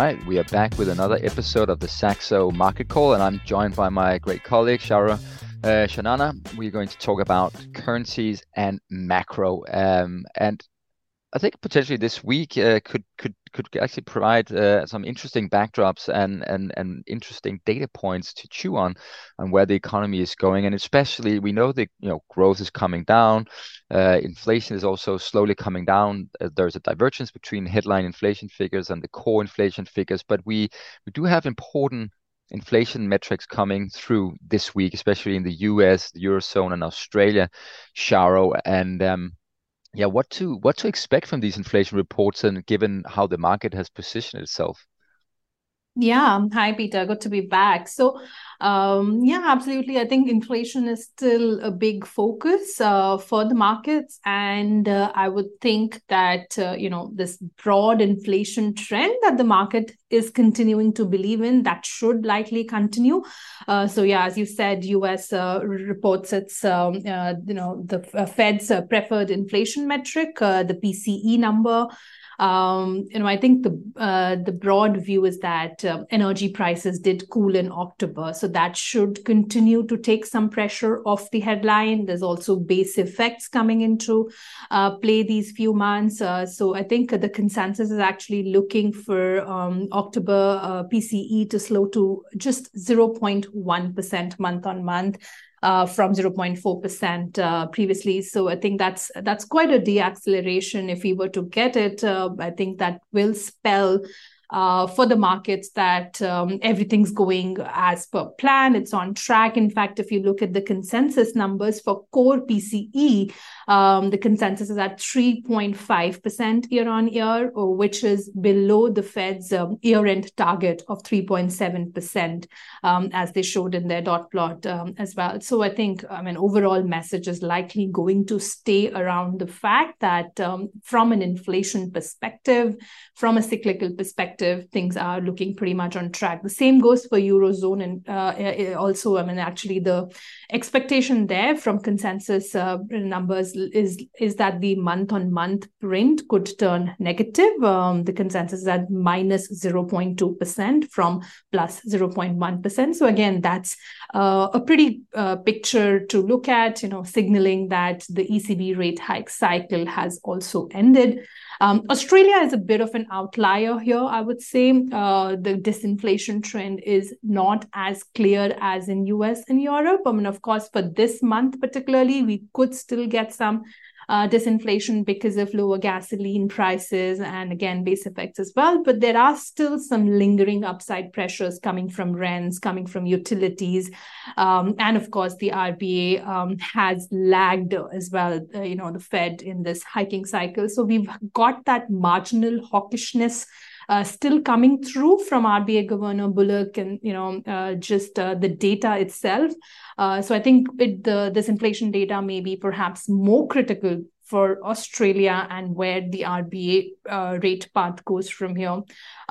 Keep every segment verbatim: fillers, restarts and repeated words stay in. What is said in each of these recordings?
right, we are back with another episode of the Saxo Market Call, and I'm joined by my great colleague, Charu uh, Chanana. We're going to talk about currencies and macro. Um, and I think potentially this week uh, could, could could actually provide uh, some interesting backdrops and, and, and interesting data points to chew on, on where the economy is going. And especially, we know that you know growth is coming down. Uh, inflation is also slowly coming down. Uh, there's a divergence between headline inflation figures and the core inflation figures. But we, we do have important inflation metrics coming through this week, especially in the U S, the Eurozone, and Australia, Charu. And um, yeah, what to what to expect from these inflation reports, and given how the market has positioned itself? Yeah, hi Peter, good to be back. So, um, yeah, absolutely. I think inflation is still a big focus uh, for the markets, and uh, I would think that uh, you know this broad inflation trend that the market is continuing to believe in, that should likely continue. Uh, so yeah, as you said, U S uh, reports its um, uh, you know the Fed's uh, preferred inflation metric, uh, the P C E number. Um, you know, I think the uh, the broad view is that uh, energy prices did cool in October, so that should continue to take some pressure off the headline. There's also base effects coming into uh, play these few months. Uh, so I think the consensus is actually looking for um, October uh, P C E to slow to just zero point one percent month on month. Uh, from zero point four percent uh, previously. So I think that's that's quite a deacceleration. If we were to get it, uh, I think that will spell uh, for the markets that um, everything's going as per plan. It's on track. In fact, if you look at the consensus numbers for core P C E, um, the consensus is at three point five percent year on year, which is below the Fed's um, year-end target of three point seven percent, um, as they showed in their dot plot um, as well. So I think, I mean, overall message is likely going to stay around the fact that um, from an inflation perspective, from a cyclical perspective, things are looking pretty much on track. The same goes for Eurozone, and uh, also, I mean, actually, the expectation there from consensus uh, numbers is is that the month-on-month print could turn negative. Um, the consensus is at minus zero point two percent from plus zero point one percent. So again, that's uh, a pretty uh, picture to look at, you know, signaling that the E C B rate hike cycle has also ended. Um, Australia is a bit of an outlier here, I would say. Uh, the disinflation trend is not as clear as in U S and Europe. I mean, of course, for this month particularly, we could still get some Uh, disinflation because of lower gasoline prices and again base effects as well, but there are still some lingering upside pressures coming from rents, coming from utilities, um, and of course the R B A um, has lagged as well, uh, you know the Fed in this hiking cycle. So we've got that marginal hawkishness Uh, still coming through from R B A Governor Bullock, and you know uh, just uh, the data itself. Uh, so I think it, the this inflation data may be perhaps more critical for Australia and where the R B A uh, rate path goes from here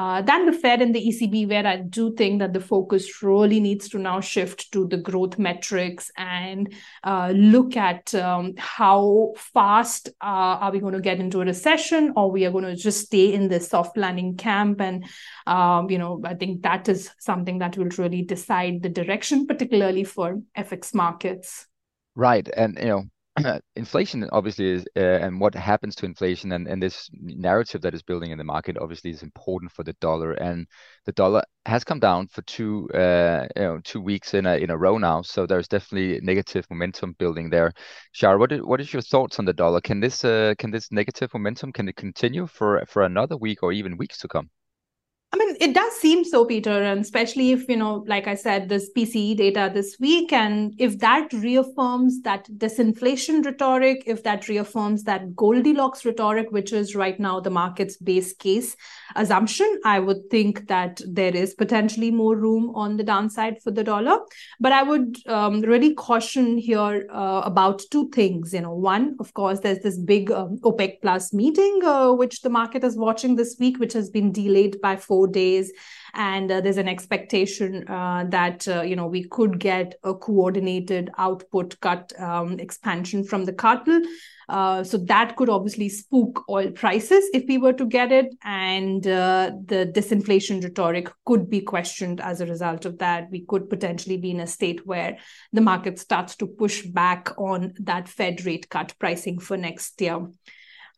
uh, than the Fed and the E C B, where I do think that the focus really needs to now shift to the growth metrics and uh, look at um, how fast uh, are we going to get into a recession, or we are going to just stay in the soft landing camp. And, um, you know, I think that is something that will really decide the direction, particularly for F X markets. Right. And, you know, inflation obviously is, uh, and what happens to inflation and, and this narrative that is building in the market obviously is important for the dollar. And the dollar has come down for two, uh, you know, two weeks in a in a row now. So there's definitely negative momentum building there. Charu, what what is your thoughts on the dollar? Can this uh, can this negative momentum can it continue for for another week or even weeks to come? I mean, it does seem so, Peter, and especially if, you know, like I said, this P C E data this week, and if that reaffirms that disinflation rhetoric, if that reaffirms that Goldilocks rhetoric, which is right now the market's base case assumption, I would think that there is potentially more room on the downside for the dollar. But I would um, really caution here uh, about two things. You know, one, of course, there's this big um, OPEC plus meeting, uh, which the market is watching this week, which has been delayed by four four days. And uh, there's an expectation uh, that, uh, you know, we could get a coordinated output cut um, expansion from the cartel. Uh, so that could obviously spook oil prices if we were to get it. And uh, the disinflation rhetoric could be questioned as a result of that. We could potentially be in a state where the market starts to push back on that Fed rate cut pricing for next year.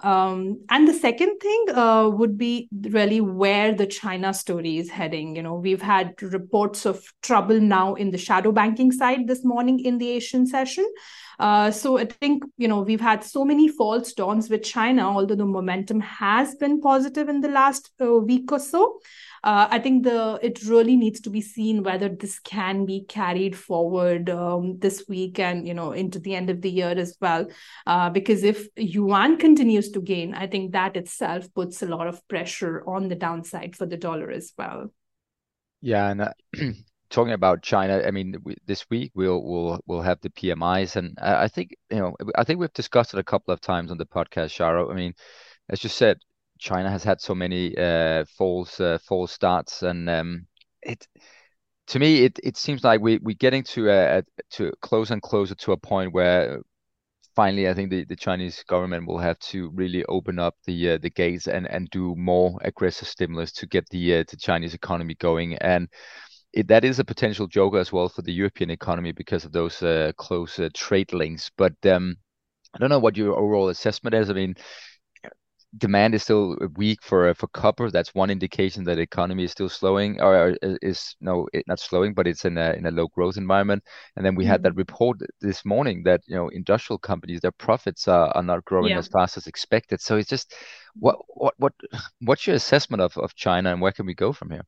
Um, and the second thing uh, would be really where the China story is heading. You know, we've had reports of trouble now in the shadow banking side this morning in the Asian session. Uh, so I think, you know, we've had so many false dawns with China, although the momentum has been positive in the last uh, week or so. Uh, I think the it really needs to be seen whether this can be carried forward um, this week and, you know, into the end of the year as well. Uh, because if yuan continues to gain, I think that itself puts a lot of pressure on the downside for the dollar as well. Yeah, and uh, talking about China, I mean, we, this week we'll we'll we'll have the P M Is, and I, I think you know I think we've discussed it a couple of times on the podcast, Charu. I mean, as you said, China has had so many uh, false uh, false starts, and um, it to me it it seems like we we're getting to a, a to close and closer to a point where finally I think the, the Chinese government will have to really open up the uh, the gates and, and do more aggressive stimulus to get the uh, the Chinese economy going, and it, that is a potential joker as well for the European economy because of those uh, close uh, trade links. But um, I don't know what your overall assessment is. I mean, demand is still weak for for copper. That's one indication that the economy is still slowing, or is no, it, not slowing, but it's in a in a low growth environment. And then we mm-hmm. had that report this morning that you know industrial companies, their profits are, are not growing yeah. as fast as expected. So it's just what what what what's your assessment of of China, and where can we go from here?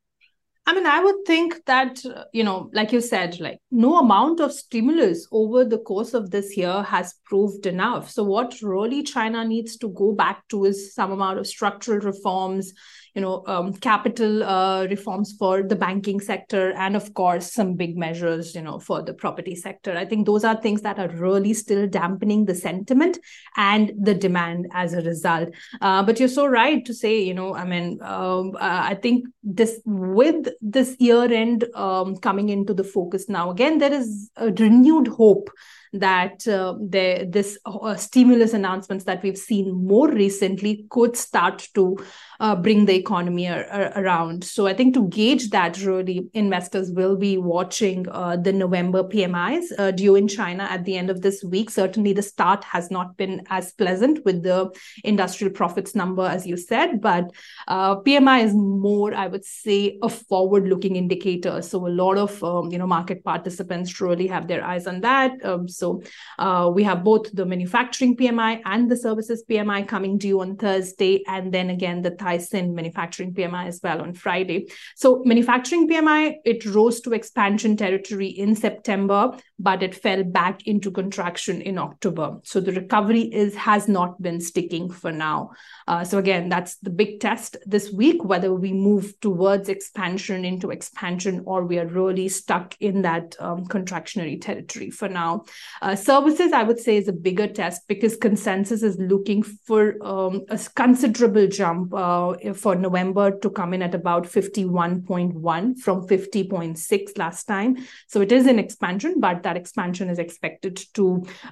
I mean, I would think that, you know, like you said, like no amount of stimulus over the course of this year has proved enough. So what really China needs to go back to is some amount of structural reforms, you know, um, capital uh, reforms for the banking sector, and of course, some big measures, you know, for the property sector. I think those are things that are really still dampening the sentiment and the demand as a result. Uh, but you're so right to say, you know, I mean, um, uh, I think this with this year end um, coming into the focus now, again, there is a renewed hope that uh, the, this uh, stimulus announcements that we've seen more recently could start to uh, bring the economy ar- ar- around. So I think to gauge that, really, investors will be watching uh, the November P M Is uh, due in China at the end of this week. Certainly the start has not been as pleasant with the industrial profits number, as you said, but uh, P M I is more, I would say, a forward-looking indicator. So a lot of um, you know market participants really have their eyes on that. Um, So uh, we have both the manufacturing P M I and the services P M I coming due on Thursday, and then again the Thyssen manufacturing P M I as well on Friday. So manufacturing P M I, it rose to expansion territory in September, but it fell back into contraction in October. So the recovery is has not been sticking for now. Uh, so again, that's the big test this week, whether we move towards expansion into expansion or we are really stuck in that um, contractionary territory for now. Uh, services, I would say, is a bigger test because consensus is looking for um, a considerable jump uh, for November to come in at about fifty-one point one from fifty point six last time. So it is an expansion, but that expansion is expected to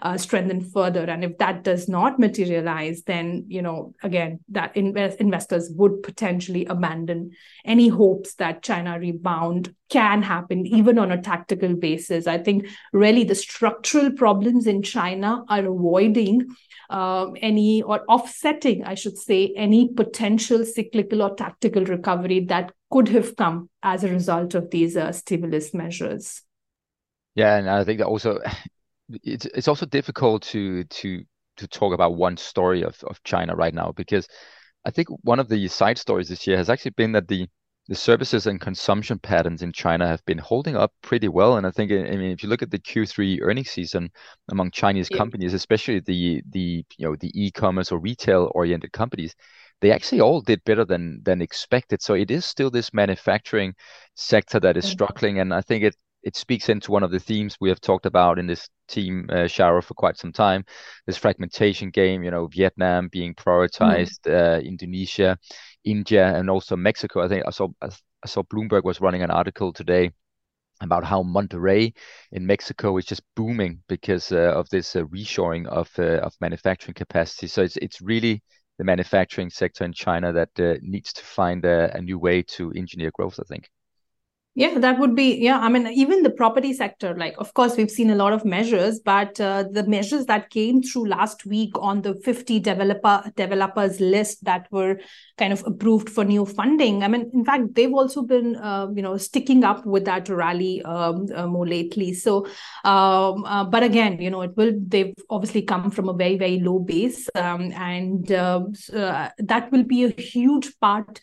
uh, strengthen further. And if that does not materialize, then, you know, again, that invest- investors would potentially abandon any hopes that China rebound can happen, even on a tactical basis. I think really the structural problems in China are avoiding uh, any or offsetting, I should say, any potential cyclical or tactical recovery that could have come as a result of these uh, stimulus measures. Yeah, and I think that also it's it's also difficult to to to talk about one story of, of China right now, because I think one of the side stories this year has actually been that the The services and consumption patterns in China have been holding up pretty well. And I think, I mean, if you look at the Q three earnings season among Chinese yeah. companies, especially the the you know the e-commerce or retail oriented companies, they actually all did better than than expected. So it is still this manufacturing sector that is mm-hmm. struggling. And I think it it speaks into one of the themes we have talked about in this team, uh, Charu, for quite some time, this fragmentation game, you know, Vietnam being prioritized, mm-hmm. uh, Indonesia, India, and also Mexico. I think I saw saw Bloomberg was running an article today about how Monterrey in Mexico is just booming because uh, of this uh, reshoring of uh, of manufacturing capacity. So it's it's really the manufacturing sector in China that uh, needs to find a, a new way to engineer growth, I think. Yeah, that would be, yeah, I mean, even the property sector, like, of course, we've seen a lot of measures, but uh, the measures that came through last week on the fifty developer developers list that were kind of approved for new funding. I mean, in fact, they've also been, uh, you know, sticking up with that rally um, uh, more lately. So, um, uh, but again, you know, it will, they've obviously come from a very, very low base. Um, and uh, uh, that will be a huge part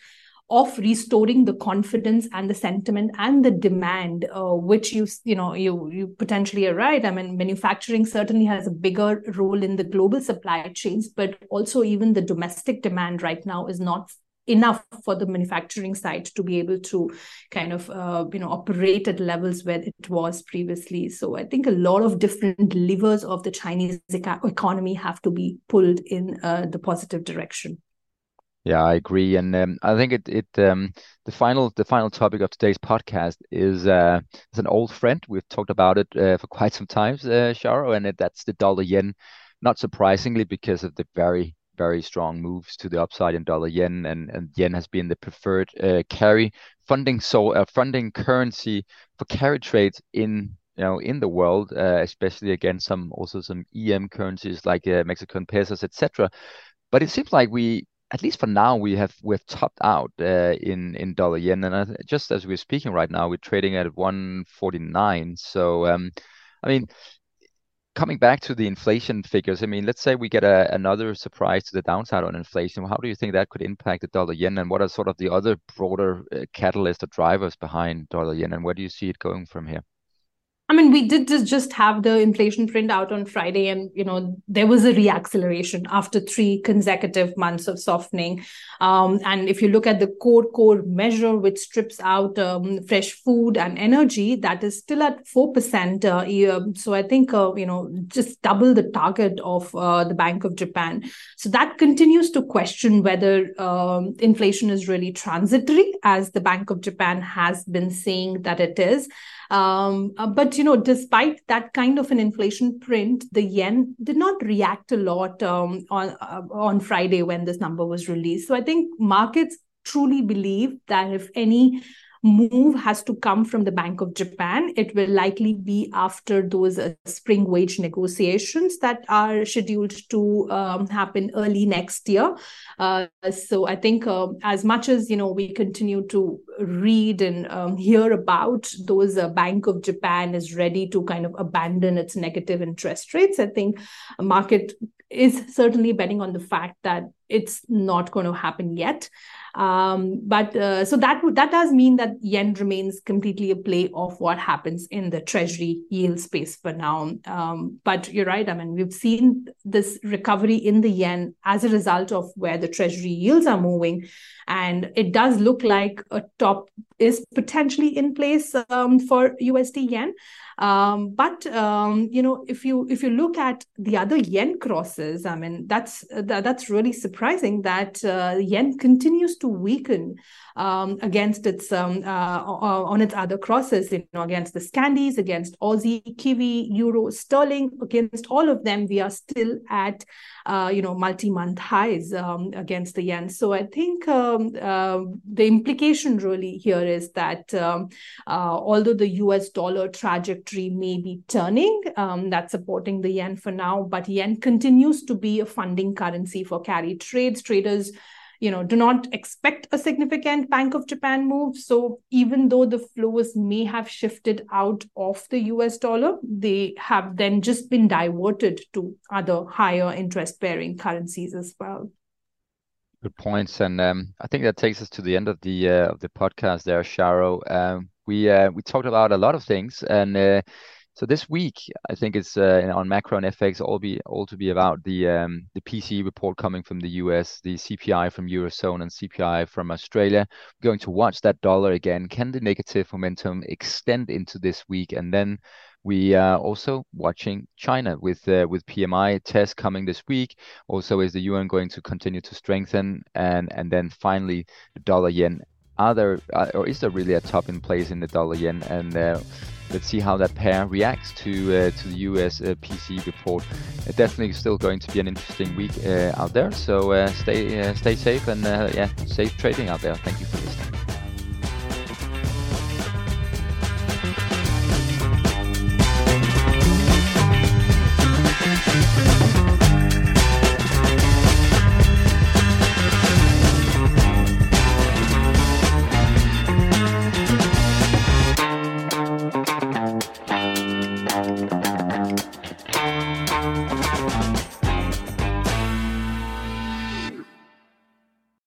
of restoring the confidence and the sentiment and the demand, uh, which you you know you you potentially are right. I mean, manufacturing certainly has a bigger role in the global supply chains, but also even the domestic demand right now is not enough for the manufacturing side to be able to kind of uh, you know operate at levels where it was previously. So I think a lot of different levers of the Chinese eco- economy have to be pulled in uh, the positive direction. Yeah, I agree, and um, I think it it um, the final the final topic of today's podcast is uh, is an old friend. We've talked about it uh, for quite some time, uh, Charu, and that's the dollar yen. Not surprisingly, because of the very very strong moves to the upside in dollar yen, and, and yen has been the preferred uh, carry funding so uh, funding currency for carry trades in you know in the world, uh, especially against some also some E M currencies like uh, Mexican pesos, et cetera. But it seems like we At least for now, we have we've topped out uh, in in dollar yen, and I, just as we're speaking right now, we're trading at one forty-nine. So, um, I mean, coming back to the inflation figures, I mean, let's say we get a, another surprise to the downside on inflation. How do you think that could impact the dollar yen, and what are sort of the other broader uh, catalysts or drivers behind dollar yen, and where do you see it going from here? I mean, we did just, just have the inflation print out on Friday, and, you know, there was a reacceleration after three consecutive months of softening. Um, and if you look at the core core measure, which strips out um, fresh food and energy, that is still at four percent. Uh, so I think, uh, you know, just double the target of uh, the Bank of Japan. So that continues to question whether um, inflation is really transitory, as the Bank of Japan has been saying that it is. Um, but, you know, despite that kind of an inflation print, the yen did not react a lot um, on, uh, on Friday when this number was released. So I think markets truly believe that if any move has to come from the Bank of Japan, it will likely be after those uh, spring wage negotiations that are scheduled to um, happen early next year. Uh, so I think uh, as much as, you know, we continue to read and um, hear about those uh, Bank of Japan is ready to kind of abandon its negative interest rates, I think a market is certainly betting on the fact that it's not going to happen yet. Um, but uh, so that that does mean that yen remains completely a play of what happens in the treasury yield space for now. Um, but you're right. I mean, we've seen this recovery in the yen as a result of where the treasury yields are moving. And it does look like a top is potentially in place um, for U S D yen. Um, but, um, you know, if you if you look at the other yen crosses, I mean, that's that, that's really surprising that uh, yen continues to weaken um, against its um, uh, on its other crosses, you know, against the Scandies, against Aussie, Kiwi, Euro, Sterling, against all of them, we are still at, uh, you know, multi-month highs um, against the yen. So I think um, uh, the implication really here is that um, uh, although the U S dollar trajectory may be turning, um, that's supporting the yen for now, but yen continues to be a funding currency for carry trades. Traders, you know, do not expect a significant Bank of Japan move. So even though the flows may have shifted out of the U S dollar, they have then just been diverted to other higher interest-bearing currencies as well. Good points, and um, I think that takes us to the end of the uh, of the podcast there, Charu. Um, we uh, we talked about a lot of things, and uh, so this week I think it's uh, on macro and F X all be all to be about the um, the P C E report coming from the U S, the C P I from Eurozone, and C P I from Australia. We're going to watch that dollar again. Can the negative momentum extend into this week? And then we are also watching China with uh, with P M I tests coming this week. Also, is the yuan going to continue to strengthen? And and then finally, the dollar yen are there, uh, or is there really a top in place in the dollar yen? And uh, let's see how that pair reacts to uh, to the U S uh, P C E report. It's definitely still going to be an interesting week uh, out there. So uh, stay uh, stay safe and uh, yeah, safe trading out there. Thank you for